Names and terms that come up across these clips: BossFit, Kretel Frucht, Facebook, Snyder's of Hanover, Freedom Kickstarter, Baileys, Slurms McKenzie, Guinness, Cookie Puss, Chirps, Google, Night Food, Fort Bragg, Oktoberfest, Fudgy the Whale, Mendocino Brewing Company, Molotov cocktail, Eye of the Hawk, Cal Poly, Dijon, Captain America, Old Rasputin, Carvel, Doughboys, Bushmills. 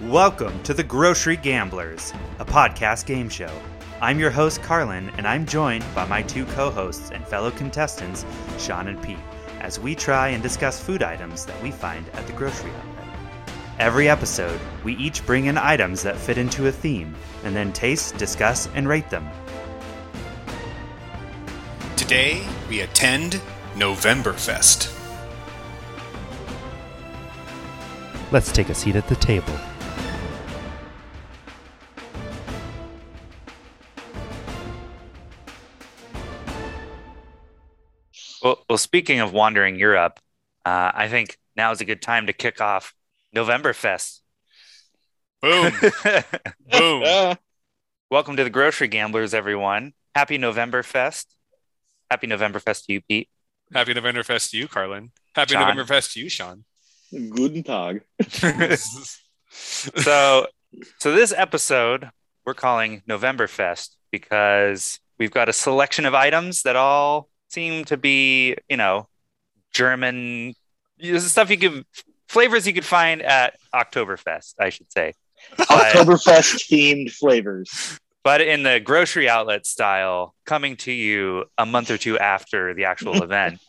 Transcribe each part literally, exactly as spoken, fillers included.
Welcome to The Grocery Gamblers, a podcast game show. I'm your host, Carlin, and I'm joined by my two co-hosts and fellow contestants, Sean and Pete, as we try and discuss food items that we find at the grocery outlet. Every episode, we each bring in items that fit into a theme, and then taste, discuss, and rate them. Today, we attend Novemberfest. Let's take a seat at the table. Well, well, speaking of wandering Europe, uh, I think now is a good time to kick off Novemberfest. Boom. Boom. Welcome to the Grocery Gamblers, everyone. Happy Novemberfest. Happy Novemberfest to you, Pete. Happy Novemberfest to you, Carlin. Happy Sean. Novemberfest to you, Sean. Guten Tag. so, so this episode, we're calling Novemberfest because we've got a selection of items that all seem to be, you know, German stuff you could, flavors you could find at Oktoberfest, I should say. Oktoberfest themed flavors. But in the grocery outlet style, coming to you a month or two after the actual event.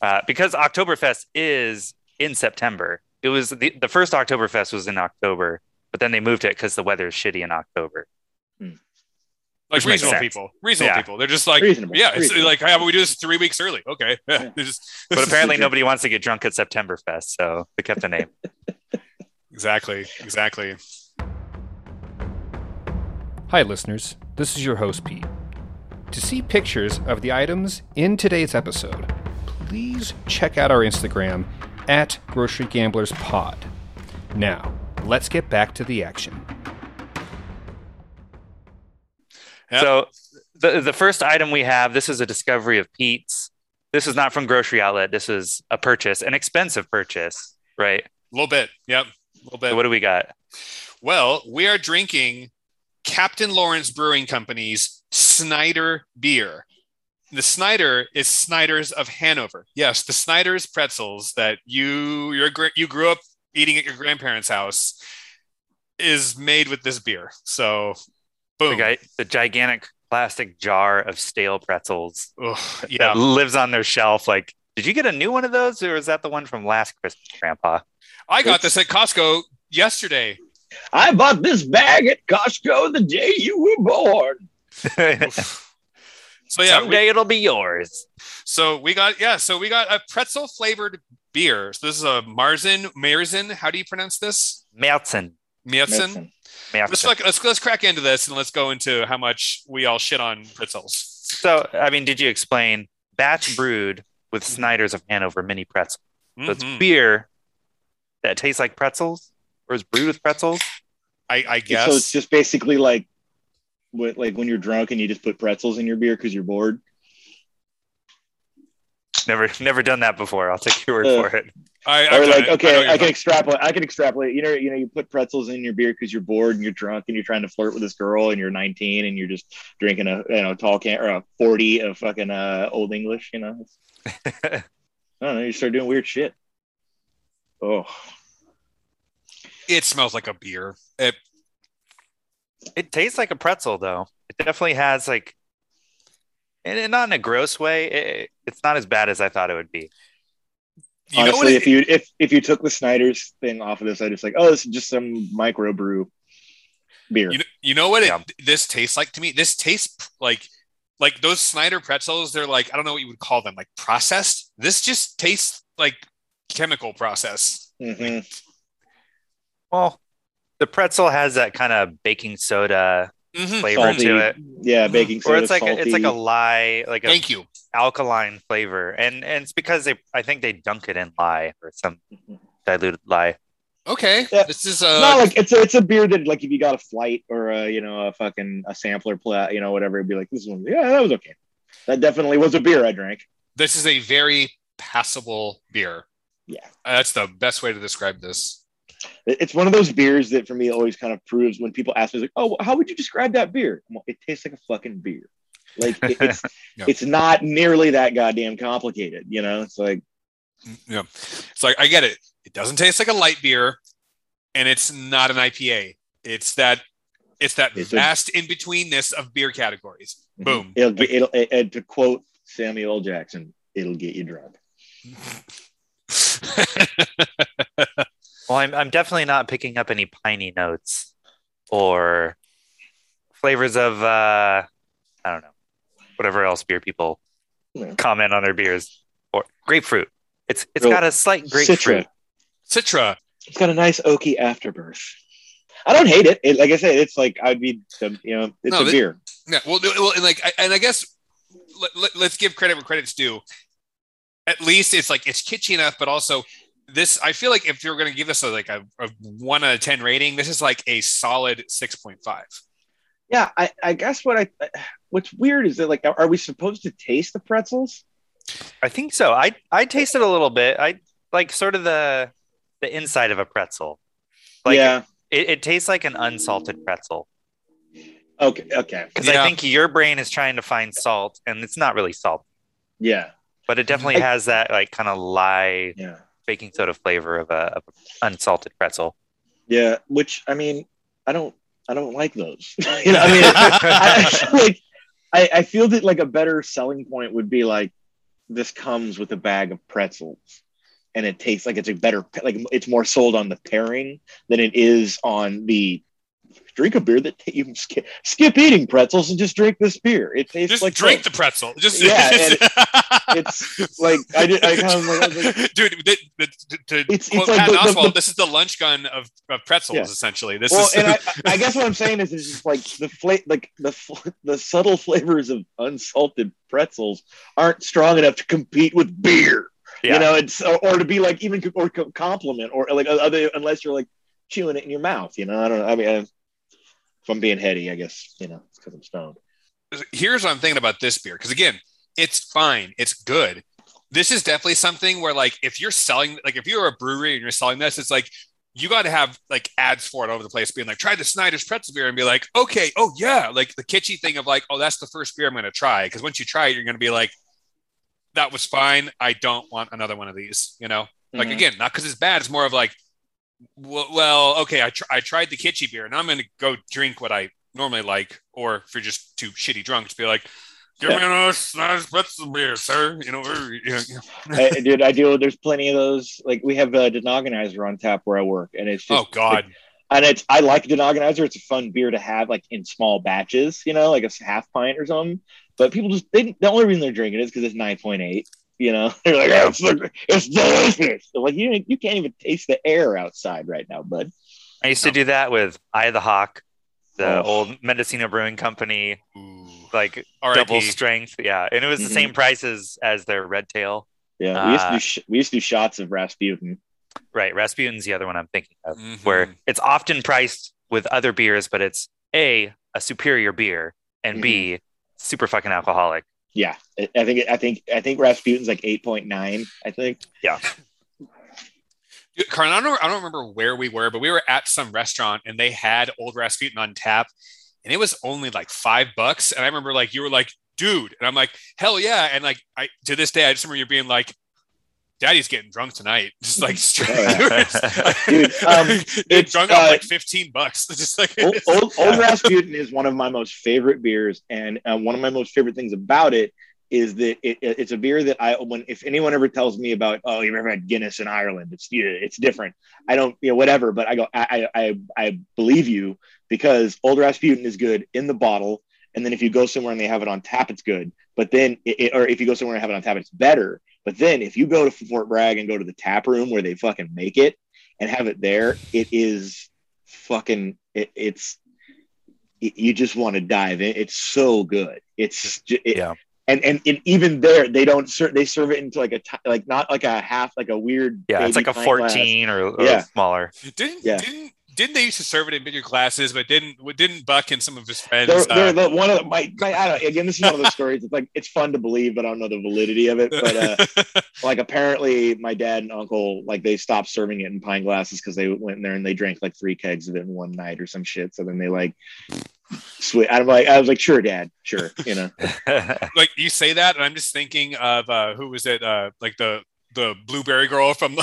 Uh, because Oktoberfest is in September. It was the, the first Oktoberfest was in October, but then they moved it because the weather is shitty in October. Hmm. Like reasonable people, reasonable yeah. people. They're just like, reasonable. yeah, it's reasonable. Like, how about we do this three weeks early? Okay. Yeah. Yeah. Just... But apparently nobody wants to get drunk at Septemberfest, so they kept the name. Exactly. Exactly. Hi, listeners. This is your host, Pete. To see pictures of the items in today's episode, please check out our Instagram at Grocery Gamblers Pod. Now, let's get back to the action. Yep. So the the first item we have, this is a discovery of Pete's. This is not from grocery outlet. This is a purchase, an expensive purchase, right? A little bit. Yep. A little bit. So what do we got? Well, we are drinking Captain Lawrence Brewing Company's Snyder beer. The Snyder is Snyder's of Hanover. Yes, the Snyder's pretzels that you your you grew up eating at your grandparents' house is made with this beer. So boom. The, guy, the gigantic plastic jar of stale pretzels Ugh, yeah. that lives on their shelf. Like, did you get a new one of those, or is that the one from last Christmas, Grandpa? I got it's... this at Costco yesterday. I bought this bag at Costco the day you were born. So yeah, someday we... it'll be yours. So we got yeah. So we got a pretzel flavored beer. So this is a Märzen. Märzen. How do you pronounce this? Märzen. Märzen. Let's, look, let's let's crack into this and let's go into how much we all shit on pretzels. So, I mean, did you explain batch brewed with Snyder's of Hanover mini pretzel? Mm-hmm. So it's beer that tastes like pretzels, or is brewed with pretzels? I, I guess. So it's just basically like, what, like when you're drunk and you just put pretzels in your beer because you're bored. Never, never done that before. I'll take your word uh, for it. I, I or like, it. okay, I, I can extrapolate. I can extrapolate. You know, you know, you put pretzels in your beer because you're bored and you're drunk and you're trying to flirt with this girl and you're nineteen and you're just drinking a you know tall can or a forty of fucking uh, Old English. You know, I don't know. You start doing weird shit. Oh, it smells like a beer. It it tastes like a pretzel though. It definitely has like. And not in a gross way. It, it's not as bad as I thought it would be. You Honestly, know what it, if you if if you took the Snyder's thing off of this, I just like, oh, this is just some microbrew beer. You know, you know what yeah. it, this tastes like to me? This tastes like like those Snyder pretzels. They're like, I don't know what you would call them, like processed. This just tastes like chemical process. Mm-hmm. Like, well, the pretzel has that kind of baking soda. Mm-hmm. flavor salty. to it yeah baking soda, or it's like a, it's like a lye like a thank you alkaline flavor and and it's because they I think they dunk it in lye or some diluted lye. Okay yeah. This is uh not like it's a, it's a beer that like if you got a flight or a you know a fucking a sampler plat you know whatever it'd be like this one yeah that was okay that definitely was a beer I drank. This is a very passable beer. Yeah uh, that's the best way to describe this. It's one of those beers that for me always kind of proves when people ask me like, oh, how would you describe that beer? Well, it tastes like a fucking beer. Like it, it's yeah. it's not nearly that goddamn complicated, you know? It's like yeah. It's like I get it. It doesn't taste like a light beer. and it's not an I P A. It's that it's that it's vast in betweenness of beer categories. Boom. It'll be it'll it, it, to quote Samuel L. Jackson, it'll get you drunk. Well, I'm I'm definitely not picking up any piney notes or flavors of uh, I don't know, whatever else beer people yeah. comment on their beers, or grapefruit. It's it's Real got a slight grapefruit. Citra. Citra. It's got a nice oaky afterbirth. I don't hate it. it like I said, it's like I'd be, you know, it's no, a this, beer. Yeah. Well, well, and like, I, and I guess let, let, let's give credit where credit's due. At least it's like it's kitschy enough, but also this. I feel like if you're going to give this a, like a, a one out of ten rating, this is like a solid six point five. Yeah, I, I guess what I what's weird is that like, are we supposed to taste the pretzels? I think so. I I tasted a little bit. I like sort of the the inside of a pretzel. Like, yeah. It, it tastes like an unsalted pretzel. Okay, okay. Because I know. think your brain is trying to find salt, and it's not really salt. Yeah, but it definitely I, has that like kind of lye yeah. baking soda flavor of a of unsalted pretzel. Yeah, which I mean, I don't, I don't like those. You know, I mean, I, I like, I, I feel that like a better selling point would be like, this comes with a bag of pretzels. And it tastes like it's a better, like it's more sold on the pairing than it is on the drink a beer that t- you can skip, skip eating pretzels and just drink this beer. It tastes just like drink that. the pretzel. Just yeah, just. It, it's like I did. I kind of like, like dude. The, the, the, it's, it's like Patton the, Oswalt, the, the, this is the lunch gun of, of pretzels yeah. essentially. This well, is. and I, I guess what I'm saying is, it's just like the fla- like the fl- the subtle flavors of unsalted pretzels aren't strong enough to compete with beer. Yeah. You know, it's or, or to be like even or compliment or like other unless you're like chewing it in your mouth. You know, I don't know. I mean, I, if I'm being heady, I guess you know it's because I'm stoned. Here's what I'm thinking about this beer because again, it's fine, it's good. This is definitely something where like if you're selling, like if you're a brewery and you're selling this, it's like you got to have like ads for it all over the place, being like try the Snyder's pretzel beer and be like, okay, oh yeah, like the kitschy thing of like, oh that's the first beer I'm going to try because once you try it, you're going to be like. That was fine. I don't want another one of these, you know, like, mm-hmm. again, not because it's bad. It's more of like, well, well okay. I, tr- I tried the kitschy beer and I'm going to go drink what I normally like. Or if you're just too shitty drunk, just be like, give yeah. me another nice pretzel beer, sir. You know, yeah, yeah. I, dude, I do. There's plenty of those. Like we have a Denogonizer on tap where I work and it's just, oh God. Like, and it's, I like Denogonizer. It's a fun beer to have like in small batches, you know, like a half pint or something. But people just, they, the only reason they're drinking it is because it's nine point eight, you know? They're like, oh, it's, it's delicious. They're like, you, you can't even taste the air outside right now, bud. I used no. to do that with Eye of the Hawk, the oh. old Mendocino Brewing Company, Ooh. like R I P double strength. Yeah, and it was mm-hmm. the same prices as their Red Tail. Yeah, we used, uh, to do sh- we used to do shots of Rasputin. Right, Rasputin's the other one I'm thinking of, mm-hmm. where it's often priced with other beers, but it's A, a superior beer, and mm-hmm. B, super fucking alcoholic. Yeah, I think I think I think Rasputin's like eight point nine. I think. Yeah. Dude, Karin, I don't I don't remember where we were, but we were at some restaurant and they had Old Rasputin on tap, and it was only like five bucks. And I remember like you were like, dude, and I'm like, hell yeah, and like I to this day I just remember you being like, Daddy's getting drunk tonight. Just like straight dude, um, it's drunk uh, on like fifteen bucks. Just like old, old, old Rasputin is one of my most favorite beers, and uh, one of my most favorite things about it is that it, it, it's a beer that I when if anyone ever tells me about oh you've ever had Guinness in Ireland it's yeah, it's different I don't you know whatever but I go I I I believe you because Old Rasputin is good in the bottle. And then if you go somewhere and they have it on tap, it's good. But then, it, or if you go somewhere and have it on tap, it's better. But then if you go to Fort Bragg and go to the tap room where they fucking make it and have it there, it is fucking, it, it's, it, you just want to dive in. It's so good. It's, it, yeah. And, and and even there, they don't serve, they serve it into like a, t- like not like a half, like a weird. Yeah, it's like a fourteen glass. or, or yeah. smaller. Didn't, yeah. didn't. Didn't they used to serve it in video classes, but didn't didn't Buck and some of his friends? They're, uh, they're the, one of the, my, my I don't, again, this is one of those stories. It's like it's fun to believe, but I don't know the validity of it. But uh, like apparently, my dad and uncle like they stopped serving it in pint glasses because they went in there and they drank like three kegs of it in one night or some shit. So then they like. Sweet. I'm like, I was like, sure, Dad, sure, you know. Like you say that, and I'm just thinking of uh, who was it? Uh, like the. the blueberry girl from,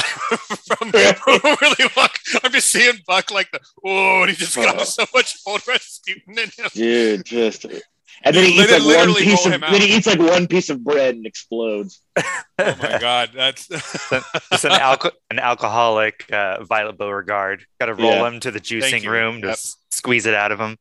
from really look. I'm just seeing Buck like the oh, and he just got uh, so much Old Rasputin in him. Dude, just and then he eats like one piece of then he eats like one piece of bread and explodes. Oh my god, that's it's an alco- an alcoholic uh, Violet Beauregard. Got to roll yeah. him to the juicing room to yep. squeeze it out of him.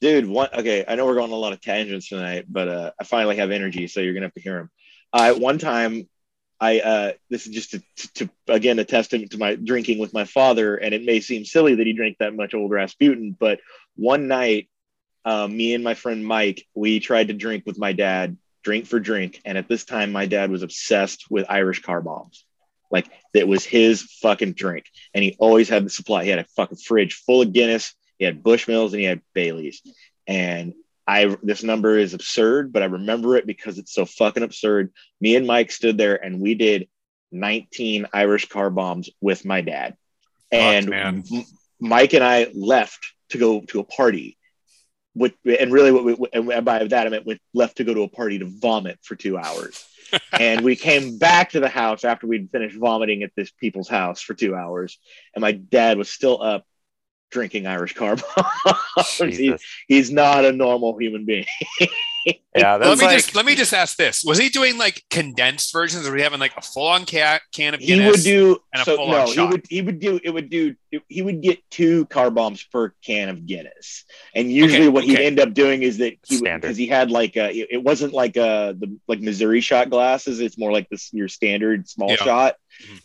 Dude, one, okay, I know we're going on a lot of tangents tonight, but uh, I finally have energy, so you're going to have to hear them. Uh, one time, I uh, this is just to, to, to again, a testament to my drinking with my father, and it may seem silly that he drank that much Old Rasputin, but one night, uh, me and my friend Mike, we tried to drink with my dad, drink for drink, and at this time, my dad was obsessed with Irish Car Bombs. Like, that was his fucking drink, and he always had the supply. He had a fucking fridge full of Guinness. He had Bushmills and he had Baileys. And I, this number is absurd, but I remember it because it's so fucking absurd. Me and Mike stood there and we did nineteen Irish Car Bombs with my dad. And man. Mike and I left to go to a party. With, and really, what we, and by that, I meant we left to go to a party to vomit for two hours. And we came back to the house after we'd finished vomiting at this people's house for two hours. And my dad was still up drinking Irish Car Bombs. he, he's not a normal human being. yeah, that's let me like, just let me just ask this: was he doing like condensed versions, or were he having like a full-on ca- can of Guinness? He would do and a so, full-on no, shot? he would he would do it would do it, he would get two car bombs per can of Guinness, and usually okay, what okay. he'd end up doing is that he would, because he had like a, it, it wasn't like a the like Missouri shot glasses; it's more like this your standard small yeah. shot.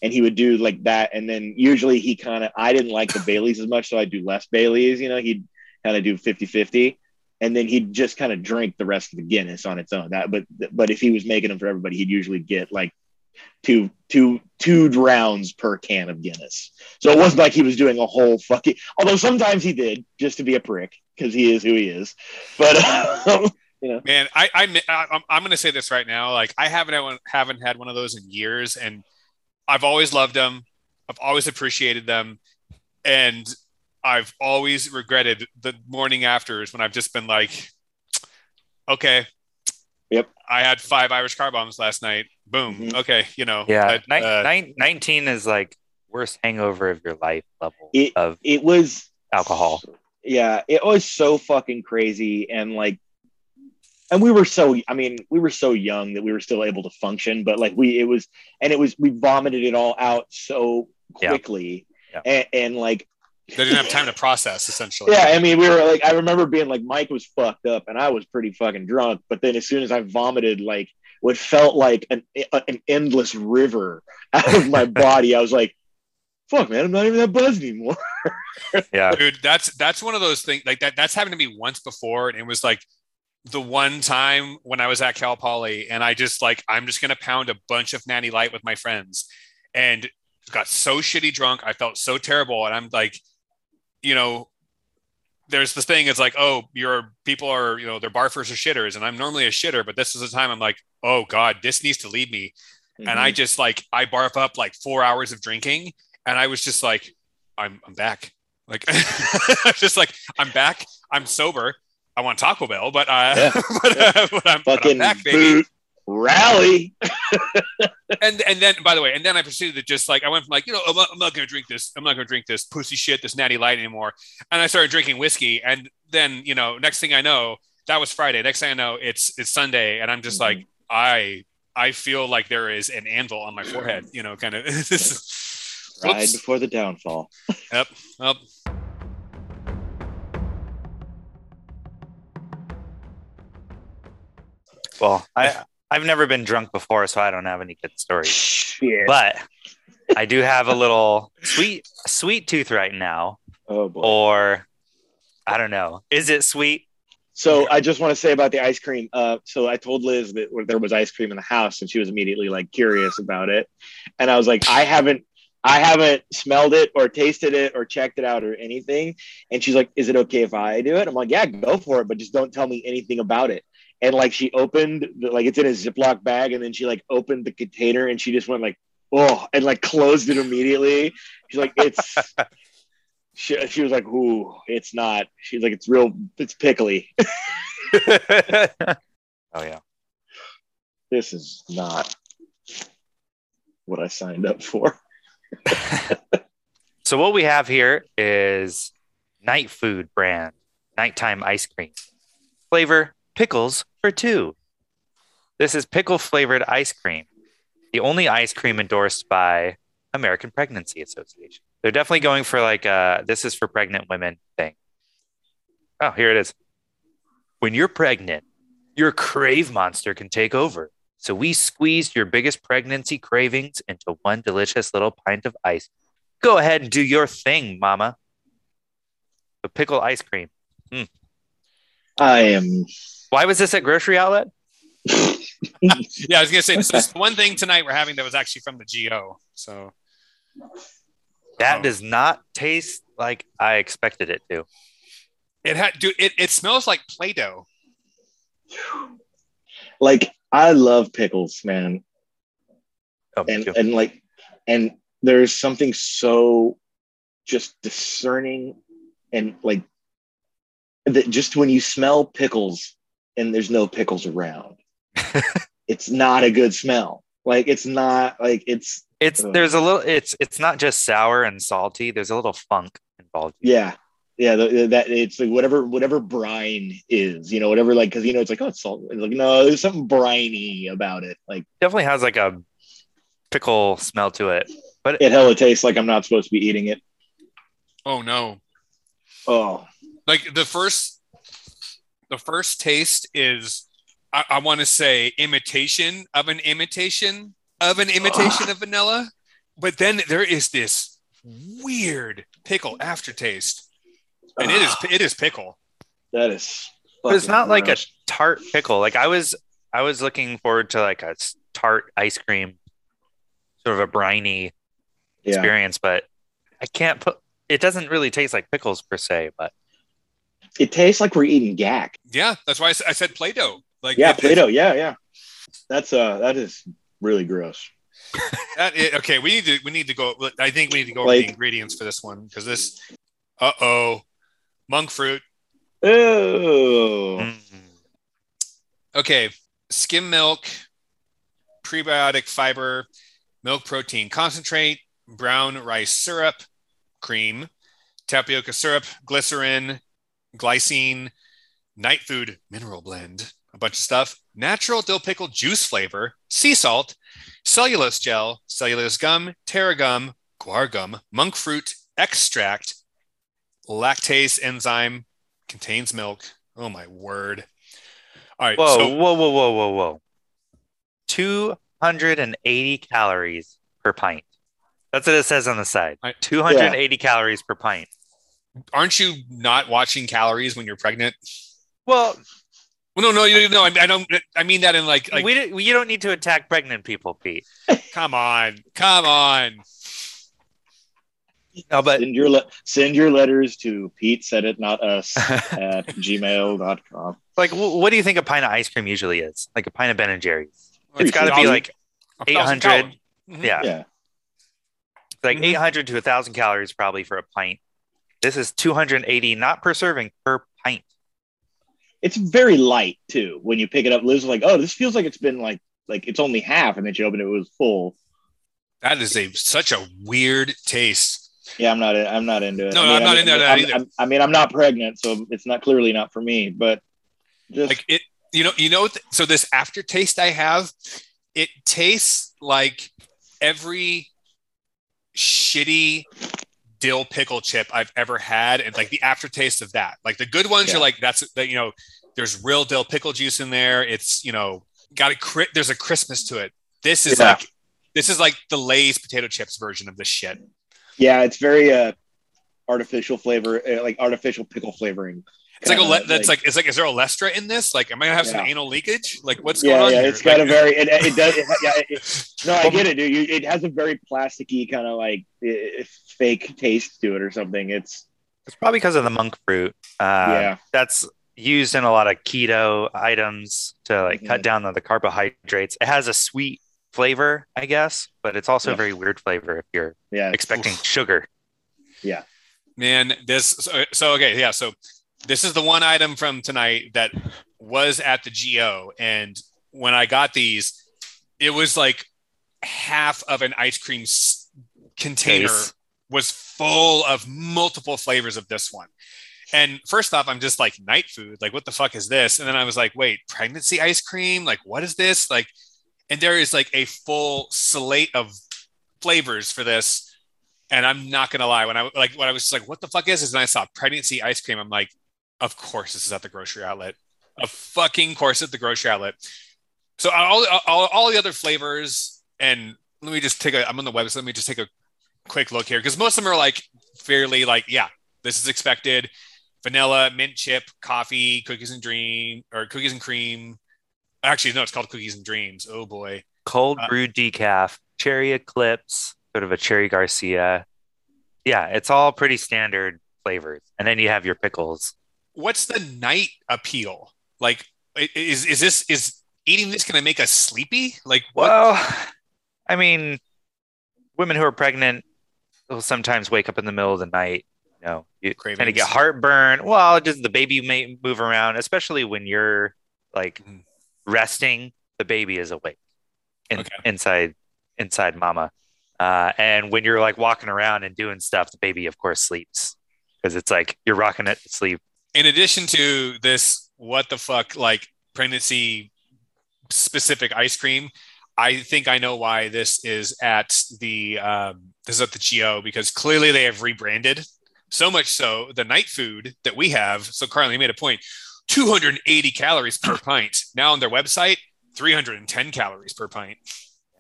And he would do like that, and then usually he kind of I didn't like the Baileys as much, so I'd do less Baileys, you know, he'd kind of do fifty-fifty, and then he'd just kind of drink the rest of the Guinness on its own. That but but if he was making them for everybody, he'd usually get like two two two rounds per can of Guinness. So it wasn't like he was doing a whole fucking, although sometimes he did, just to be a prick, because he is who he is. But um, you know, man, I, I I'm I'm gonna say this right now, like I haven't haven't had one of those in years, and I've always loved them. I've always appreciated them. And I've always regretted the morning afters when I've just been like, okay, yep, I had five Irish Car Bombs last night. Boom. Mm-hmm. Okay. You know, yeah. But, uh, nine, nineteen is like worst hangover of your life level it, of it was alcohol. Yeah. It was so fucking crazy. And like, And we were so, I mean, we were so young that we were still able to function, but like we, it was, and it was, we vomited it all out so quickly yeah. Yeah. And, and like. They didn't have time to process essentially. Yeah. I mean, we were like, I remember being like, Mike was fucked up and I was pretty fucking drunk. But then as soon as I vomited, like what felt like an, a, an endless river out of my body, I was like, fuck man, I'm not even that buzzed anymore. yeah. Dude, that's, that's one of those things like that. That's happened to me once before. And it was like, the one time when I was at Cal Poly and I just like, I'm just going to pound a bunch of Natty Light with my friends and got so shitty drunk. I felt so terrible. And I'm like, you know, there's this thing. It's like, oh, your people are, you know, they're barfers or shitters. And I'm normally a shitter, but this is the time I'm like, oh God, this needs to leave me. Mm-hmm. And I just like, I barf up like four hours of drinking. And I was just like, I'm, I'm back. Like, just like, I'm back. I'm sober. I want Taco Bell, but, uh, yeah, but, yeah. Uh, but, I'm, but I'm back, baby. Rally. and and then, by the way, and then I proceeded to just like, I went from like, you know, I'm not, not going to drink this. I'm not going to drink this pussy shit, this Natty Light anymore. And I started drinking whiskey. And then, you know, next thing I know, that was Friday. Next thing I know, it's it's Sunday. And I'm just mm-hmm. like, I I feel like there is an anvil on my forehead, you know, kind of. Ride before the downfall. Yep. Well. Well, I, I've never been drunk before, so I don't have any good stories. Shit. But I do have a little sweet sweet tooth right now. Oh boy. Or I don't know. Is it sweet? So yeah. I just want to say about the ice cream. Uh, so I told Liz that there was ice cream in the house, and she was immediately like curious about it. And I was like, I haven't I haven't smelled it or tasted it or checked it out or anything. And she's like, is it okay if I do it? I'm like, yeah, go for it, but just don't tell me anything about it. And like she opened, the, like it's in a Ziploc bag, and then she like opened the container and she just went like, oh, and like closed it immediately. She's like, it's She, she was like, ooh, it's not. She's like, it's real, it's pickly. Oh, yeah. This is not what I signed up for. So what we have here is Night Food brand nighttime ice cream flavor pickles for two. This is pickle flavored ice cream. The only ice cream endorsed by American Pregnancy Association. They're definitely going for like a, this is for pregnant women thing. Oh, here it is. When you're pregnant, your crave monster can take over. So we squeezed your biggest pregnancy cravings into one delicious little pint of ice. Go ahead and do your thing, mama. The pickle ice cream. Mm. I am. Why was this at grocery outlet? Yeah, I was going to say, this is one thing tonight we're having that was actually from the G O. So that oh. does not taste like I expected it to. It had, dude, it, it smells like Play-Doh. Like, I love pickles, man. Oh, and, and like, and there's something so just discerning and like that just when you smell pickles and there's no pickles around. It's not a good smell. Like, it's not like it's it's uh, there's a little it's it's not just sour and salty. There's a little funk involved. Yeah, yeah. The, the, that it's like whatever whatever brine is, you know, whatever, like, because you know it's like, oh, it's salt. It's like, no, there's something briny about it. Like, definitely has like a pickle smell to it. But it, it hella tastes like I'm not supposed to be eating it. Oh no! Oh, like the first the first taste is. I, I want to say imitation of an imitation of an imitation Ugh. of vanilla. But then there is this weird pickle aftertaste. And Ugh. it is it is pickle. That is But it's not gross. Like a tart pickle. Like I was I was looking forward to like a tart ice cream, sort of a briny yeah. experience, but I can't put it doesn't really taste like pickles per se, but it tastes like we're eating gack. Yeah, that's why I, I said Play-Doh. Like yeah, Play-Doh. Yeah, yeah. That's uh, that is really gross. that is, okay, we need to we need to go. I think we need to go like, over the ingredients for this one because this. Uh oh, monk fruit. Oh. Mm-hmm. Okay, skim milk, prebiotic fiber, milk protein concentrate, brown rice syrup, cream, tapioca syrup, glycerin, glycine, Night Food mineral blend. A bunch of stuff, natural dill pickle juice flavor, sea salt, cellulose gel, cellulose gum, terra gum, guar gum, monk fruit extract, lactase enzyme, contains milk. Oh my word. All right. Whoa, so- whoa, whoa, whoa, whoa, whoa. two hundred eighty calories per pint. That's what it says on the side. I, two hundred eighty yeah. calories per pint. Aren't you not watching calories when you're pregnant? Well, Well, no, no, you know, I, I don't. I mean that in like, like we. Don't, you don't need to attack pregnant people, Pete. Come on, come on. No, but send your le- send your letters to Pete said it not us at gmail dot com. Like, w- what do you think a pint of ice cream usually is? Like a pint of Ben and Jerry's. It's got to be like eight hundred. Mm-hmm. Yeah, yeah. It's like mm-hmm. eight hundred to a thousand calories probably for a pint. This is two hundred eighty, not per serving, per pint. It's very light too. When you pick it up, Liz is like, "Oh, this feels like it's been like like it's only half," and then she opened it, it was full. That is a such a weird taste. Yeah, I'm not. I'm not into it. No, I mean, I'm not into that I'm, either. I'm, I mean, I'm not pregnant, so it's not clearly not for me. But just like it, you know, you know. Th- so this aftertaste I have, it tastes like every shitty dill pickle chip I've ever had, and like the aftertaste of that, like the good ones yeah. are like that's that you know there's real dill pickle juice in there, it's you know got a crit there's a crispness to it. This is yeah. like this is like the Lay's potato chips version of this shit. Yeah, it's very uh artificial flavor, uh, like artificial pickle flavoring. It's kinda, like a le- that's like, like it's like is there a Lestra in this? Like am I gonna have yeah. some anal leakage? Like what's yeah, going on? Yeah, here? It's got like, a very it, it does. It, yeah, it, no, I get it, dude. You, it has a very plasticky kind of like it, fake taste to it or something. It's it's probably because of the monk fruit. Uh, yeah, that's used in a lot of keto items to like mm-hmm. cut down on the carbohydrates. It has a sweet flavor, I guess, but it's also yeah. a very weird flavor if you're yeah. expecting Oof. sugar. Yeah. Man, this, so, so okay, yeah, so this is the one item from tonight that was at the G O, and when I got these, it was like half of an ice cream s- container Case. was full of multiple flavors of this one. And first off, I'm just like, Night Food, like, what the fuck is this? And then I was like, wait, pregnancy ice cream? Like, what is this? Like, and there is like a full slate of flavors for this. And I'm not going to lie, when I like, when I was just like, what the fuck is this? And I saw pregnancy ice cream. I'm like, of course, this is at the grocery outlet. Of fucking course at the grocery outlet. So all, all, all the other flavors, and let me just take a, I'm on the website. Let me just take a quick look here. Cause most of them are like fairly like, yeah, this is expected. Vanilla, mint chip, coffee, cookies and dream, or cookies and cream. Actually, no, it's called cookies and dreams. Oh boy. Cold brew uh, decaf, cherry eclipse, sort of a cherry Garcia. Yeah, it's all pretty standard flavors. And then you have your pickles. What's the night appeal? Like, is is this is eating this going to make us sleepy? Like, what? Well, I mean, women who are pregnant will sometimes wake up in the middle of the night. You know, you Cravings. tend to get heartburn. Well, just the baby may move around, especially when you're like mm. resting. The baby is awake in, okay. inside inside mama, uh, and when you're like walking around and doing stuff, the baby, of course, sleeps because it's like you're rocking it to sleep. In addition to this. What the fuck, like pregnancy specific ice cream. I think I know why this is at the um, this is at the G O, because clearly they have rebranded so much so the Night Food that we have. So Carly made a point, two hundred eighty calories per pint. Now on their website, three hundred ten calories per pint.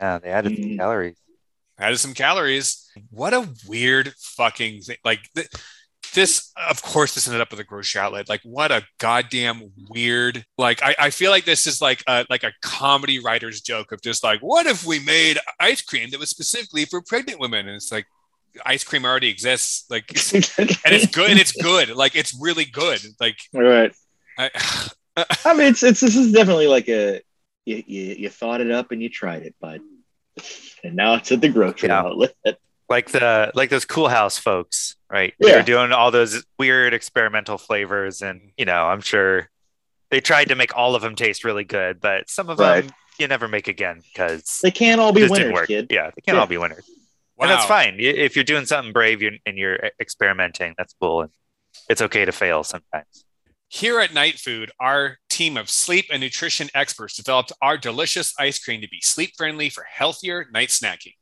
Yeah, they added some calories. Added some calories. What a weird fucking thing. Like. Th- This, of course, this ended up with a grocery outlet. Like, what a goddamn weird. Like, I, I feel like this is like a like a comedy writer's joke of just like, what if we made ice cream that was specifically for pregnant women? And it's like, ice cream already exists. Like, and it's good. And it's good. Like, it's really good. Like, right. I, I mean, it's it's this is definitely like a you, you you thought it up and you tried it, but and now it's at the grocery yeah. outlet. Like the like those Cool House folks, right? Yeah. They're doing all those weird experimental flavors, and you know, I'm sure they tried to make all of them taste really good, but some of right. them you never make again because they can't all be winners, kid. Yeah, they can't yeah. all be winners, wow. and that's fine. If you're doing something brave you're, and you're experimenting, that's cool, and it's okay to fail sometimes. Here at Night Food, our team of sleep and nutrition experts developed our delicious ice cream to be sleep friendly for healthier night snacking.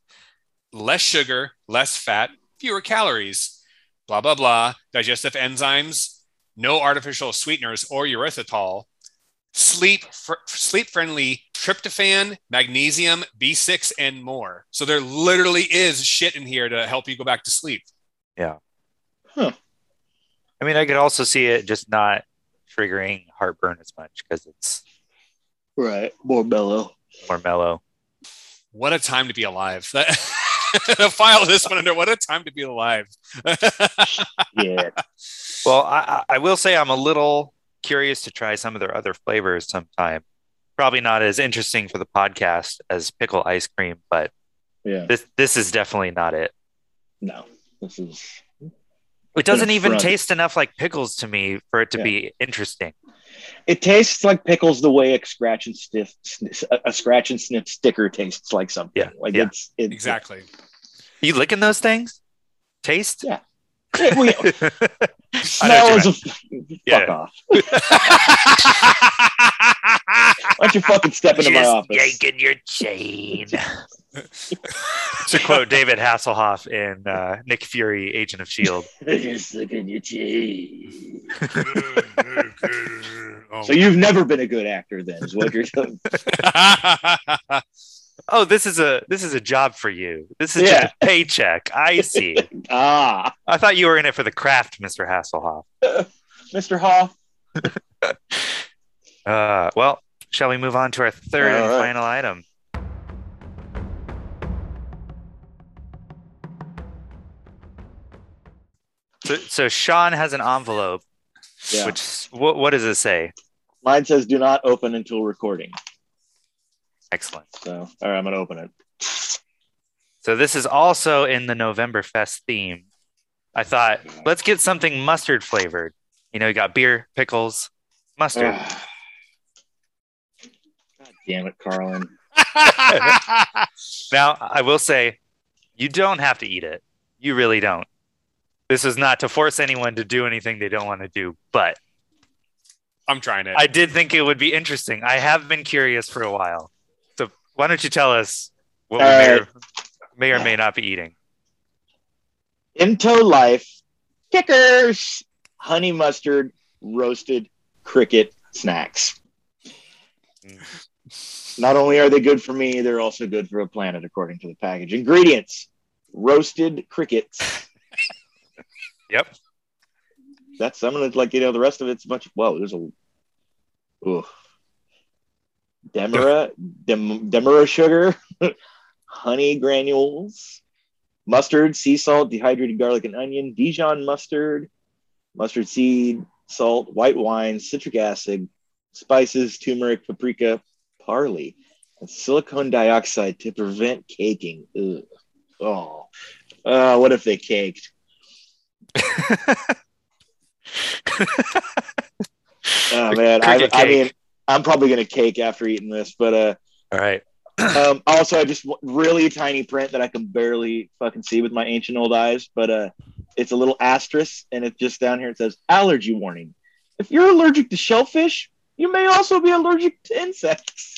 Less sugar, less fat, fewer calories, blah, blah, blah, digestive enzymes, no artificial sweeteners or urethritol, sleep fr- sleep-friendly tryptophan, magnesium, B six, and more. So there literally is shit in here to help you go back to sleep. Yeah. Huh. I mean, I could also see it just not triggering heartburn as much because it's... Right. More mellow. More mellow. What a time to be alive. That- File this one under what a time to be alive. Yeah. Well, I, I will say I'm a little curious to try some of their other flavors sometime. Probably not as interesting for the podcast as pickle ice cream, but yeah, this this is definitely not it. No, this is. It doesn't even front. taste enough like pickles to me for it to yeah. be interesting. It tastes like pickles the way a scratch and sniff a scratch and sniff sticker tastes like something. Yeah, like yeah. It's, it's exactly. Are you licking those things? Taste? Yeah. Well, yeah. Smell is a fuck yeah. off. Why don't you fucking step into Just my office? Yanking your chain. To quote David Hasselhoff in uh, Nick Fury, Agent of S H I E L D. Just yanking your chain. Oh, so you've never been a good actor, then, is what you're doing. Oh, this is a this is a job for you. This is yeah. just a paycheck. I see. Ah, I thought you were in it for the craft, Mister Hasselhoff. Mister Hoff. uh, well, shall we move on to our third All and right. final item? So, so Sean has an envelope. Yeah. Which what what does it say? Mine says do not open until recording. Excellent. So, all right, I'm gonna open it. So this is also in the Novemberfest theme. I thought, let's get something mustard flavored. You know, you got beer, pickles, mustard. Ugh. God damn it, Carlin. Now, I will say, you don't have to eat it. You really don't. This is not to force anyone to do anything they don't want to do, but I'm trying it. I did think it would be interesting. I have been curious for a while. So why don't you tell us what uh, we may or, may or may not be eating? Into life, Kickers, honey mustard, roasted cricket snacks. Not only are they good for me, they're also good for a planet, according to the package. Ingredients, roasted crickets. Yep. That's, I'm going to, like, you know, the rest of it's much, whoa, there's a, ooh. Demera, dem, Demera sugar, honey granules, mustard, sea salt, dehydrated garlic and onion, Dijon mustard, mustard seed, salt, white wine, citric acid, spices, turmeric, paprika, barley, and silicone dioxide to prevent caking. Ugh. Oh, uh, what if they caked? Oh man, I, I mean, I'm probably gonna cake after eating this, but uh, all right. um, also, I just really tiny print that I can barely fucking see with my ancient old eyes, but uh, it's a little asterisk, and it's just down here. It says allergy warning. If you're allergic to shellfish, you may also be allergic to insects.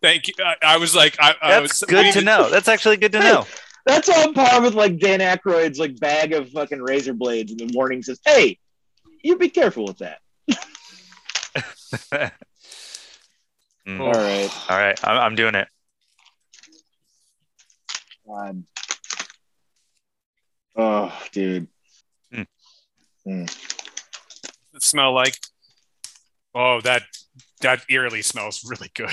Thank you. I, I was like, I, I that's was, good I mean, to know. That's actually good to hey, know. That's on par with like Dan Aykroyd's like bag of fucking razor blades, and the warning says, "Hey, you be careful with that." Mm. All right, all right, I'm, I'm doing it. God. Oh, dude. Mm. Mm. It smell like. Oh, that that eerily smells really good.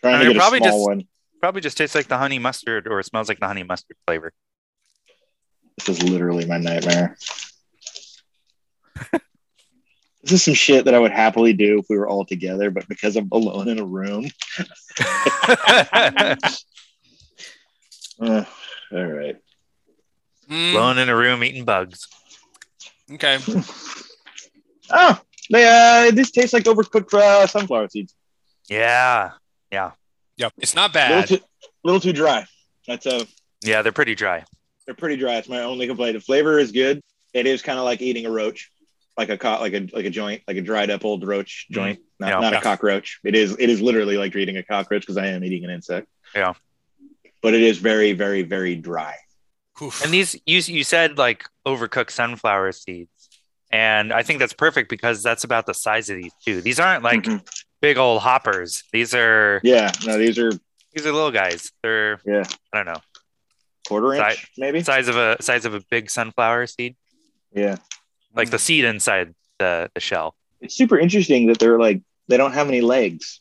Trying I mean, to get probably a small just, one. Probably just tastes like the honey mustard, or it smells like the honey mustard flavor. This is literally my nightmare. This is some shit that I would happily do if we were all together, but because I'm alone in a room. uh, all right. Mm. Alone in a room eating bugs. Okay. Oh. They, uh, this tastes like overcooked uh, sunflower seeds. Yeah. Yeah. Yep. It's not bad. A little too, little too dry. That's a, yeah, they're pretty dry. They're pretty dry. It's my only complaint. The flavor is good. It is kind of like eating a roach, like a co- like a like a joint, like a dried up old roach joint, not, yeah. not yeah. a cockroach. It is it is literally like you're eating a cockroach because I am eating an insect. Yeah. But it is very, very, very dry. Oof. And these you you said like overcooked sunflower seeds. And I think that's perfect because that's about the size of these two. These aren't like mm-hmm. big old hoppers. These are yeah, no, these are these are little guys. They're yeah, I don't know, quarter inch si- maybe size of a size of a big sunflower seed. Yeah, like mm-hmm. the seed inside the, the shell. It's super interesting that they're like they don't have any legs.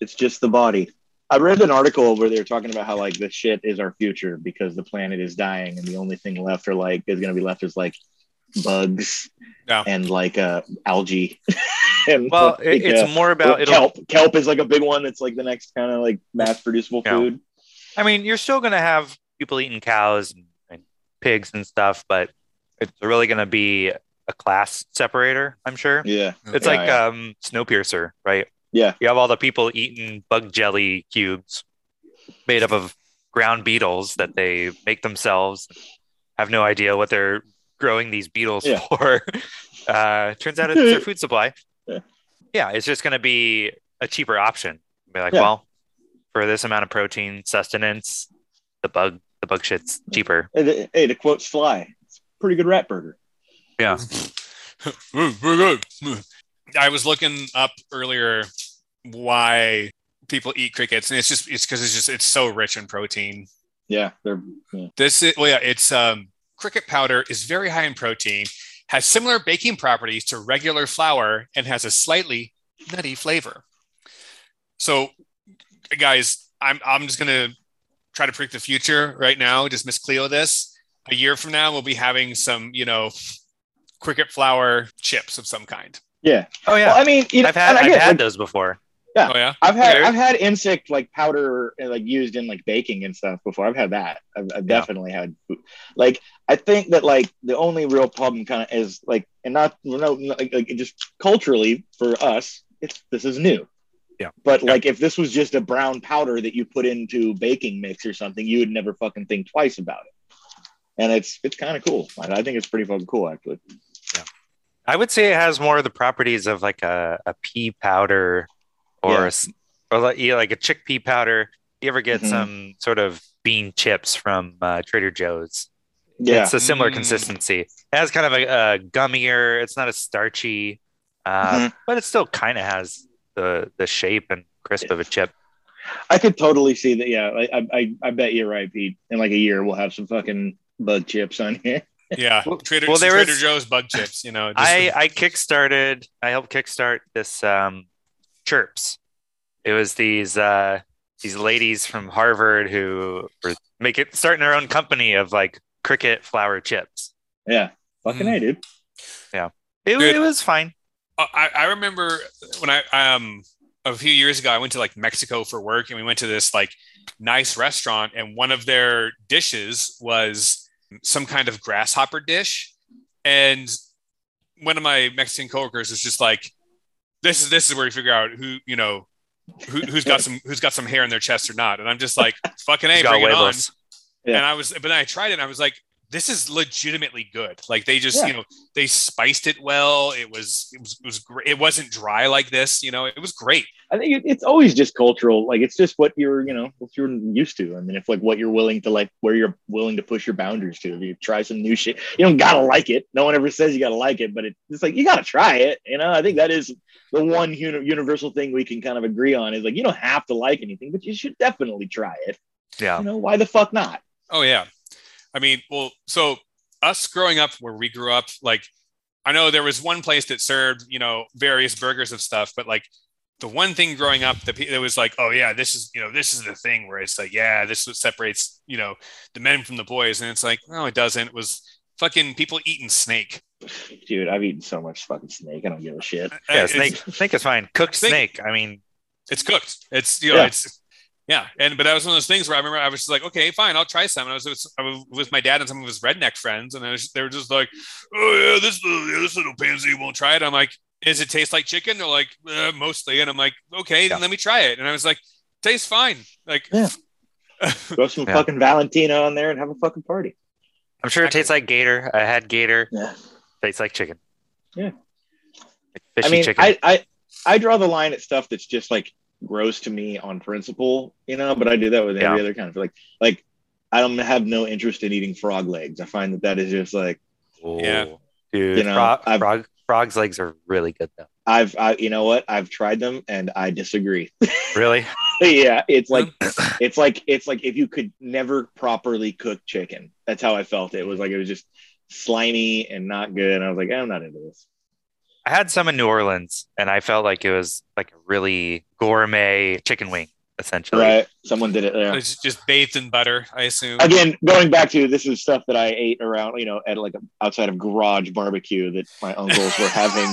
It's just the body. I read an article where they were talking about how like this shit is our future because the planet is dying and the only thing left are like is going to be left is like. bugs yeah. and like uh algae and well like, it, it's uh, more about it'll, kelp kelp is like a big one that's like the next kind of like mass producible yeah. food. I mean you're still gonna have people eating cows and, and pigs and stuff, but it's really gonna be a class separator, I'm sure. Yeah, it's yeah, like yeah. um Snowpiercer, right? Yeah, you have all the people eating bug jelly cubes made up of ground beetles that they make themselves, have no idea what they're growing these beetles yeah. for. Uh turns out it's their food supply. Yeah, yeah, it's just going to be a cheaper option. Be like, yeah. well, for this amount of protein sustenance, the bug the bug shit's cheaper. Hey, hey to quote Sly, it's a pretty good rat burger. Yeah. I was looking up earlier why people eat crickets, and it's just it's because it's just it's so rich in protein. Yeah, they're yeah. This is well, yeah, it's um cricket powder is very high in protein, has similar baking properties to regular flour, and has a slightly nutty flavor. So, guys, I'm I'm just gonna try to predict the future right now. Just Miss Cleo this. A year from now, we'll be having some, you know, cricket flour chips of some kind. Yeah. Oh yeah. Well, I mean, you know, I've had I've had like, those before. Yeah. Oh, yeah. I've had, okay. I've had insect like powder like used in like baking and stuff before. I've had that. I've, I've definitely yeah. had like, I think that like the only real problem kind of is like, and not, you know, like, like it just culturally for us, it's, this is new. Yeah. But yeah. like, if this was just a brown powder that you put into baking mix or something, you would never fucking think twice about it. And it's, it's kind of cool. Like, I think it's pretty fucking cool actually. Yeah. I would say it has more of the properties of like a, a pea powder. Or, yeah. a, or like, yeah, like a chickpea powder. You ever get mm-hmm. some sort of bean chips from uh, Trader Joe's? Yeah. It's a similar mm. consistency. It has kind of a, a gummier, it's not as starchy, uh, mm-hmm. but it still kind of has the, the shape and crisp yeah. of a chip. I could totally see that. Yeah. I, I I bet you're right, Pete. In like a year, we'll have some fucking bug chips on here. Yeah. Well, Trader, well, there Trader was, Joe's bug chips. You know, just I, the- I kickstarted, I helped kickstart this. Um, Chirps. It was these uh these ladies from Harvard who were make it starting their own company of like cricket flour chips. Yeah, fucking mm. I did. Yeah, it, it was fine. I, I remember when I um a few years ago I went to like Mexico for work and we went to this like nice restaurant and one of their dishes was some kind of grasshopper dish and one of my Mexican coworkers was just like. This is this is where you figure out who you know who, who's got some who's got some hair in their chest or not. And I'm just like, fucking A, bring it on. Yeah. And I was, but then I tried it and I was like, this is legitimately good. Like they just, yeah. you know, they spiced it well. It was it was it was great. It wasn't dry like this, you know. It was great. I think it, it's always just cultural. Like it's just what you're, you know, what you're used to. I mean, if like what you're willing to like, where you're willing to push your boundaries to. If you try some new shit, you don't gotta like it. No one ever says you gotta like it, but it, it's like you gotta try it. You know, I think that is the one uni- universal thing we can kind of agree on is like you don't have to like anything, but you should definitely try it. Yeah. You know, why the fuck not? Oh yeah. I mean, well, so us growing up where we grew up, like, I know there was one place that served, you know, various burgers of stuff, but like the one thing growing up that it was like, oh yeah, this is, you know, this is the thing where it's like, yeah, this is what separates, you know, the men from the boys. And it's like, no, it doesn't. It was fucking people eating snake. Dude, I've eaten so much fucking snake. I don't give a shit. Yeah, snake, snake is fine. Cooked snake. I mean, it's cooked. It's, you know, yeah. it's, Yeah. And, but that was one of those things where I remember I was just like, okay, fine, I'll try some. And I was with, I was with my dad and some of his redneck friends. And I was, they were just like, oh yeah, this little, yeah, this little pansy won't try it. I'm like, does it taste like chicken? They're like, eh, mostly. And I'm like, okay, yeah. then let me try it. And I was like, tastes fine. Like, yeah. throw some yeah. fucking Valentino on there and have a fucking party. I'm sure it tastes like gator. I had gator. Yeah. Tastes like chicken. Yeah. Like fishy I mean, chicken. I, I, I draw the line at stuff that's just like, gross to me on principle, you know, but I do that with every yeah. other kind of like, like I don't have no interest in eating frog legs. I find that that is just like, yeah, oh, dude, you know, frog, frog, frogs legs are really good though. I've, I, you know what? I've tried them and I disagree. Really? Yeah. It's like, it's like, it's like if you could never properly cook chicken, that's how I felt. It was like, it was just slimy and not good. And I was like, I'm not into this. I had some in New Orleans, and I felt like it was like a really gourmet chicken wing, essentially. Right. Someone did it there. It's just bathed in butter, I assume. Again, going back to this is stuff that I ate around, you know, at like outside of garage barbecue that my uncles were having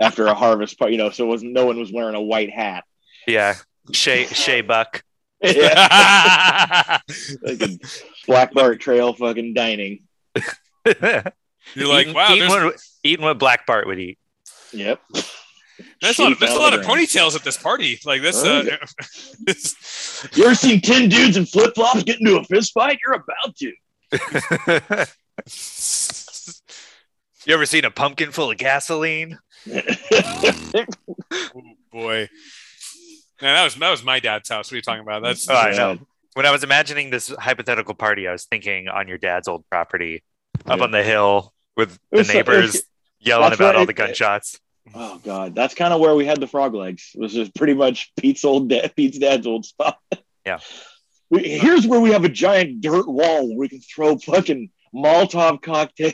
after a harvest party, you know, so it wasn't no one was wearing a white hat. Yeah. Shea, Shea Buck. Yeah. Like a Black Bart Trail fucking dining. You're like, eating, wow, eating what, eating what Black Bart would eat. Yep. That's a lot, that's a lot of ponytails at this party. Like this. Oh, uh, you ever seen ten dudes in flip flops get into a fist fight? You're about to. You ever seen a pumpkin full of gasoline? Oh, boy, man, that was that was my dad's house. What are you talking about? That's oh, I know. When I was imagining this hypothetical party, I was thinking on your dad's old property. Up yeah. on the hill with the neighbors so, was, yelling about all it, the gunshots. Oh God, that's kind of where we had the frog legs. It was just pretty much Pete's old dad, Pete's dad's old spot. Yeah, we, here's where we have a giant dirt wall where we can throw fucking Molotov cocktail.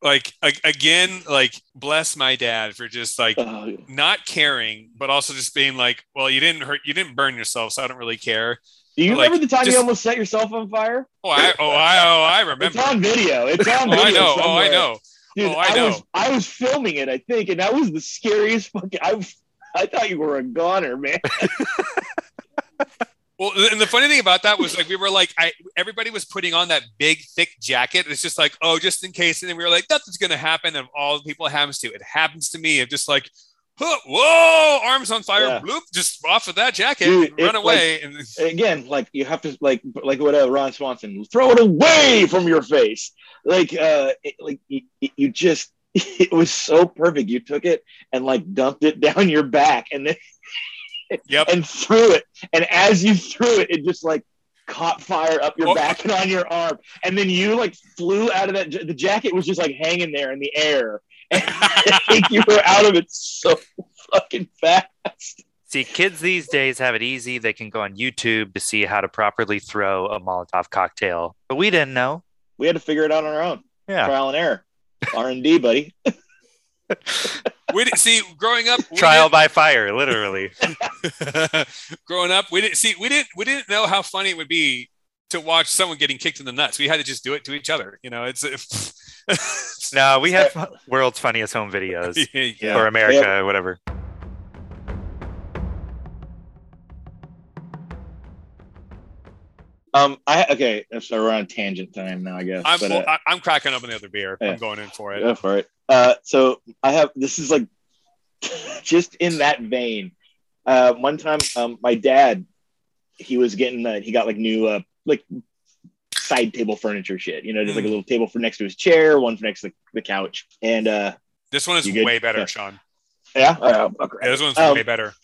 Like again, like bless my dad for just like oh, yeah. not caring, but also just being like, well, you didn't hurt, you didn't burn yourself, so I don't really care. Do you like, remember the time just, you almost set yourself on fire? Oh, I, oh, I, oh, I remember. It's on video. It's on video. Oh, I know. Somewhere. Oh, I know. Dude, oh, I, I know. Was, I was filming it, I think, and that was the scariest fucking. I was, I thought you were a goner, man. Well, and the funny thing about that was, like, we were like, I everybody was putting on that big thick jacket. It's just like, oh, just in case. And then we were like, nothing's gonna happen. And all the people it happens to, it happens to me. I'm just like, whoa, arms on fire, yeah. Bloop, just off of that jacket, dude, and run it, away. Like, and again, like you have to, like, like what uh, Ron Swanson, throw it away from your face. Like, uh, it, like you, you just, it was so perfect. You took it and like dumped it down your back, and then, yep, and threw it. And as you threw it, it just like caught fire up your oh. back and on your arm. And then you like flew out of that. The jacket was just like hanging there in the air. And I think you were out of it so fucking fast. See, kids these days have it easy. They can go on YouTube to see how to properly throw a Molotov cocktail. But we didn't know. We had to figure it out on our own. Yeah. Trial and error. R and D, buddy. We didn't see growing up. Trial by fire, literally. Growing up, we didn't see. We didn't. We didn't know how funny it would be to watch someone getting kicked in the nuts. We had to just do it to each other. You know, it's. If, no, we have fun, world's funniest home videos yeah, yeah. or America, yeah. or whatever. Um, I okay. So we're on tangent time now, I guess. I'm, but, uh, I'm cracking up on the other beer. Yeah. I'm going in for it. Go for it. Uh, so I have. This is like just in that vein. Uh, one time, um, my dad, he was getting. Uh, he got like new, uh, like. side table furniture shit, you know, just like a little table for next to his chair, one for next to the couch. And uh this one is way better, yeah. Sean. Yeah? Uh, okay. Yeah, this one's um, way better.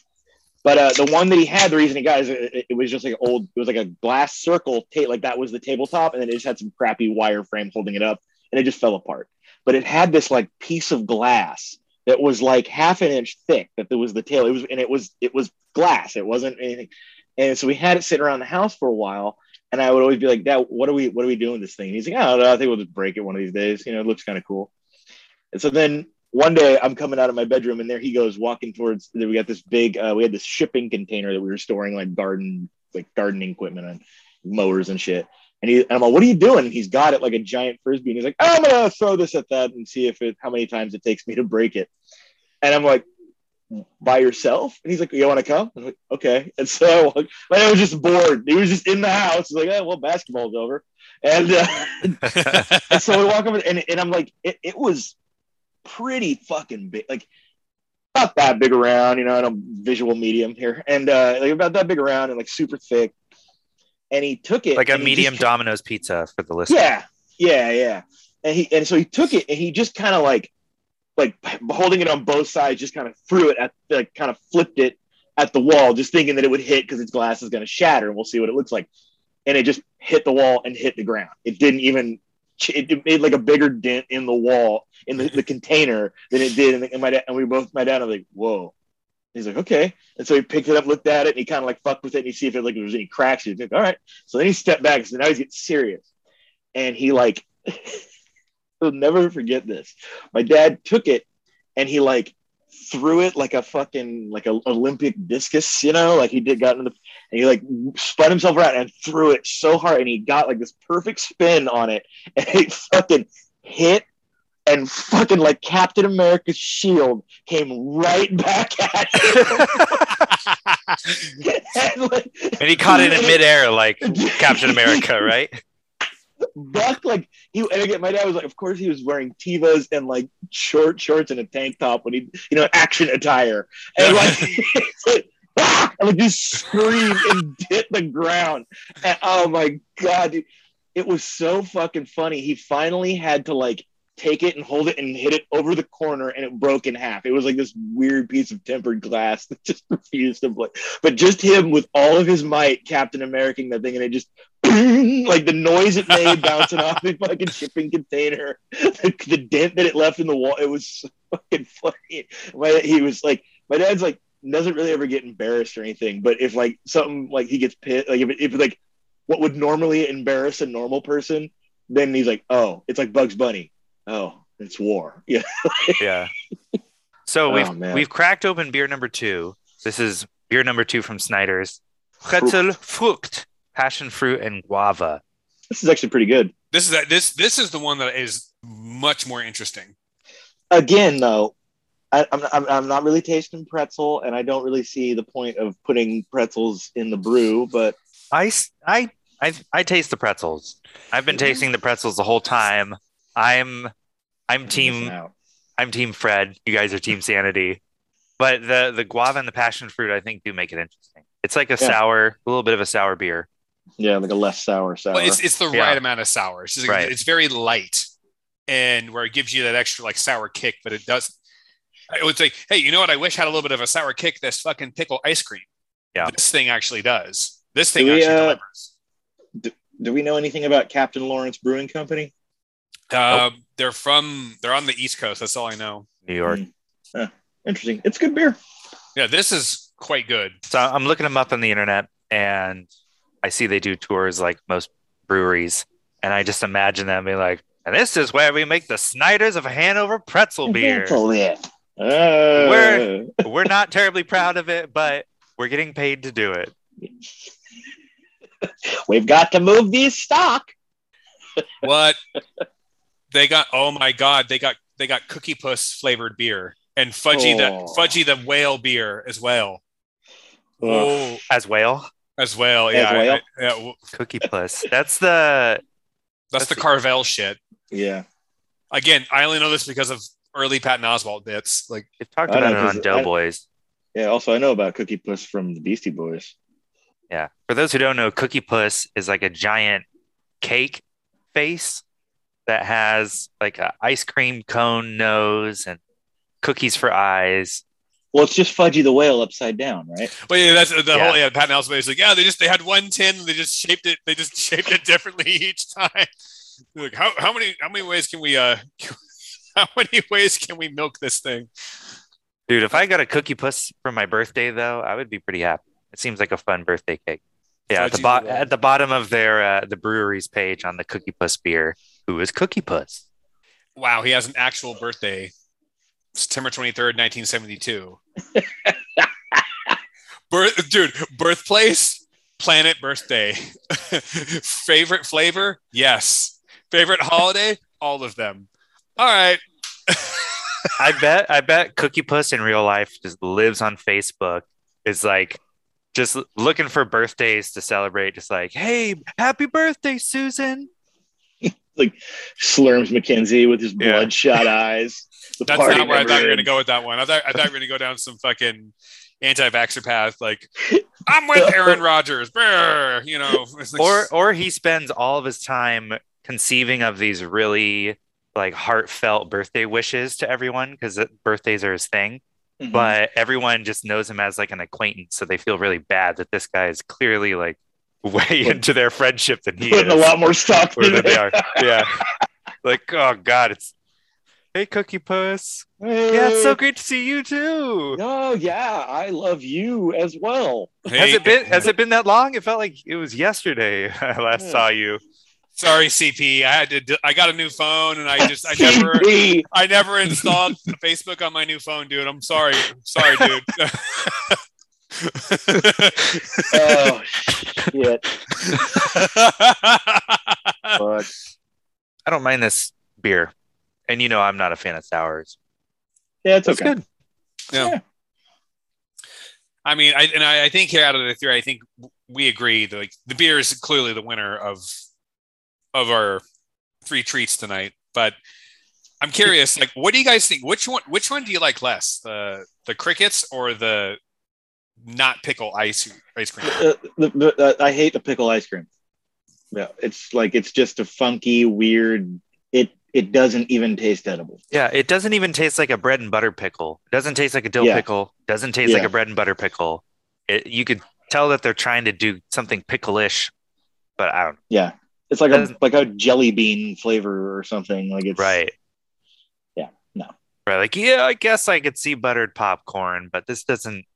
But uh the one that he had, the reason he got is it, it was just like old, it was like a glass circle tape, like that was the tabletop, and then it just had some crappy wire frame holding it up, and it just fell apart. But it had this like piece of glass that was like half an inch thick, that there was the tail. It was and it was it was glass, it wasn't anything. And so we had it sit around the house for a while. And I would always be like, "That what are we what are we doing with this thing?" And he's like, "I don't know. I think we'll just break it one of these days. You know, it looks kind of cool." And so then one day I'm coming out of my bedroom, and there he goes walking towards. Then we got this big. Uh, we had this shipping container that we were storing like garden like gardening equipment and mowers and shit. And he and I'm like, "What are you doing?" And he's got it like a giant frisbee. And he's like, "I'm gonna throw this at that and see if it how many times it takes me to break it." And I'm like, "By yourself?" And he's like, "You want to come?" I'm like, "Okay." And so like, I was just bored. He was just in the house. He's like, "Oh, well, basketball's over." And, uh, and so we walk over, and, and I'm like, it, it was pretty fucking big, like about that big around, you know, and I'm visual medium here, and uh, like about that big around and like super thick. And he took it like a medium just, Domino's pizza for the listener. Yeah, yeah, yeah. And he and so he took it, and he just kind of like. like holding it on both sides, just kind of threw it at like kind of flipped it at the wall, just thinking that it would hit because its glass is going to shatter and we'll see what it looks like. And it just hit the wall and hit the ground. It didn't even, it made like a bigger dent in the wall, in the, the container than it did. And, and my dad, and we both, my dad, I'm like, "Whoa." He's like, "Okay." And so he picked it up, looked at it, and he kind of like fucked with it. And he see if it like, there was any cracks. He's like, "All right." So then he stepped back. And so now he's getting serious. And he like, I'll never forget this. My dad took it and he like threw it like a fucking like a Olympic discus, you know, like he did got in the and he like spun himself around and threw it so hard, and he got like this perfect spin on it, and it fucking hit and fucking like Captain America's shield came right back at him. and, like, and he caught it in midair like Captain America, right? Buck like he and again, my dad was like, of course he was wearing Tevas and like short shorts and a tank top when he, you know, action attire, and like, it's like, ah! And like just screamed and hit the ground. And oh my god, dude, it was so fucking funny. He finally had to like take it and hold it and hit it over the corner, and it broke in half. It was like this weird piece of tempered glass that just refused to break. But just him with all of his might, Captain American that thing, and it just. Like the noise it made bouncing off the fucking shipping container, the, the dent that it left in the wall. It was so fucking funny. My, he was like, my dad's like, doesn't really ever get embarrassed or anything. But if like something like he gets pissed, like if, it, if like what would normally embarrass a normal person, then he's like, oh, it's like Bugs Bunny. Oh, it's war. Yeah. Yeah. So we've, oh, we've cracked open beer number two. This is beer number two from Snyder's. Kretel Frucht. Passion fruit and guava. This is actually pretty good. This is this this is the one that is much more interesting. Again, though, I, I'm, I'm, I'm not really tasting pretzel, and I don't really see the point of putting pretzels in the brew, but... I, I, I, I taste the pretzels. I've been tasting the pretzels the whole time. I'm I'm team I'm team Fred. You guys are team Sanity. But the, the guava and the passion fruit, I think, do make it interesting. It's like a yeah. sour, a little bit of a sour beer. Yeah, like a less sour sour. Well, it's it's the yeah. right amount of sour. It's, like, right. it's very light, and where it gives you that extra like sour kick, but it doesn't. It would say, hey, you know what? I wish I had a little bit of a sour kick. This fucking pickle ice cream. Yeah, this thing actually does. This thing do we, actually uh, delivers. Do, do we know anything about Captain Lawrence Brewing Company? Uh, nope. They're from. They're on the East Coast. That's all I know. New York. Mm. Uh, interesting. It's good beer. Yeah, this is quite good. So I'm looking them up on the internet, and I see they do tours like most breweries, and I just imagine them being like, and this is where we make the Snyder's of Hanover pretzel beer. Pretzel beer. Uh. We're we're not terribly proud of it, but we're getting paid to do it. We've got to move these stock. What they got? Oh my God! They got they got Cookie Puss flavored beer and Fudgy oh. the Fudgy the Whale beer as well. Oh, as well. As well, yeah. As well. I, I, yeah. Cookie Puss. That's the that's, that's the Carvel the, shit. Yeah. Again, I only know this because of early Patton Oswalt bits. Like it talked about know, it on Doughboys. Yeah. Also, I know about Cookie Puss from the Beastie Boys. Yeah. For those who don't know, Cookie Puss is like a giant cake face that has like an ice cream cone nose and cookies for eyes. Well, it's just Fudgy the Whale upside down, right? Well, yeah, that's the yeah. whole yeah. Patton Oswalt is like, yeah, they just they had one tin, and they just shaped it, they just shaped it differently each time. Like, how how many how many ways can we uh how many ways can we milk this thing, dude? If I got a Cookie Puss for my birthday, though, I would be pretty happy. It seems like a fun birthday cake. Yeah, Fudgy at the bo- at the bottom of their uh, the brewery's page on the Cookie Puss beer, who is Cookie Puss? Wow, he has an actual birthday. September twenty-third, nineteen seventy-two. Birth, dude, birthplace, planet birthday. Favorite flavor? Yes. Favorite holiday? All of them. All right. I bet I bet Cookie Puss in real life just lives on Facebook. Is like just looking for birthdays to celebrate. Just like, hey, happy birthday, Susan. Like slurms McKenzie with his bloodshot yeah. eyes. The That's not where I thought you we were going to go with that one. I thought I thought we were going to go down some fucking anti-vaxxer path. Like, I'm with Aaron Rodgers. Brr, you know, like... or or he spends all of his time conceiving of these really like heartfelt birthday wishes to everyone because birthdays are his thing. Mm-hmm. But everyone just knows him as like an acquaintance, so they feel really bad that this guy is clearly like way into their friendship than he putting is. A lot more stock than they are. Yeah, like oh god, it's. Hey, Cookie Puss. Hey. Yeah, it's so great to see you too. Oh, yeah, I love you as well. Hey. Has it been Has it been that long? It felt like it was yesterday I last yeah. saw you. Sorry, C P. I had to. I got a new phone, and I just I never I never installed Facebook on my new phone, dude. I'm sorry. I'm sorry, dude. Oh shit. But I don't mind this beer. And you know I'm not a fan of sours. Yeah, it's That's okay. good. Yeah. yeah. I mean, I and I, I think here out of the three, I think we agree that like the beer is clearly the winner of of our three treats tonight. But I'm curious, like, what do you guys think? Which one? Which one do you like less? The the crickets or the not pickle ice ice cream? Uh, the, the, uh, I hate the pickle ice cream. Yeah, it's like it's just a funky, weird. It. It doesn't even taste edible. Yeah, it doesn't even taste like a bread and butter pickle. It doesn't taste like a dill yeah. pickle. It doesn't taste yeah. like a bread and butter pickle. It, you could tell that they're trying to do something pickle-ish, but I don't know. Yeah, it's like it a like a jelly bean flavor or something. Like it's right. Yeah, no. Right, like yeah, I guess I could see buttered popcorn, but this doesn't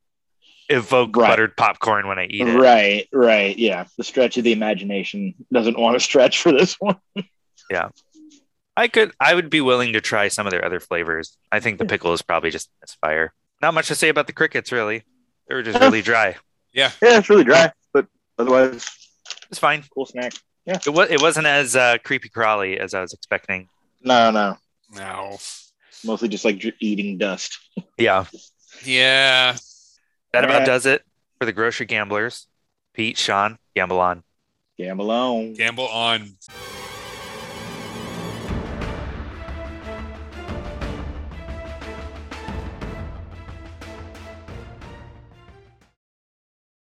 evoke right. buttered popcorn when I eat it. Right, right, yeah. The stretch of the imagination doesn't want to stretch for this one. Yeah. I could, I would be willing to try some of their other flavors. I think the pickle is probably just misfire. Not much to say about the crickets, really. They were just really dry. Yeah, yeah, it's really dry, but otherwise, it's fine. Cool snack. Yeah, it was. It wasn't as uh, creepy crawly as I was expecting. No, no. No. Mostly just like eating dust. Yeah. Yeah. That about right. does it for the grocery gamblers. Pete, Sean, gamble on. Gamble on. Gamble on.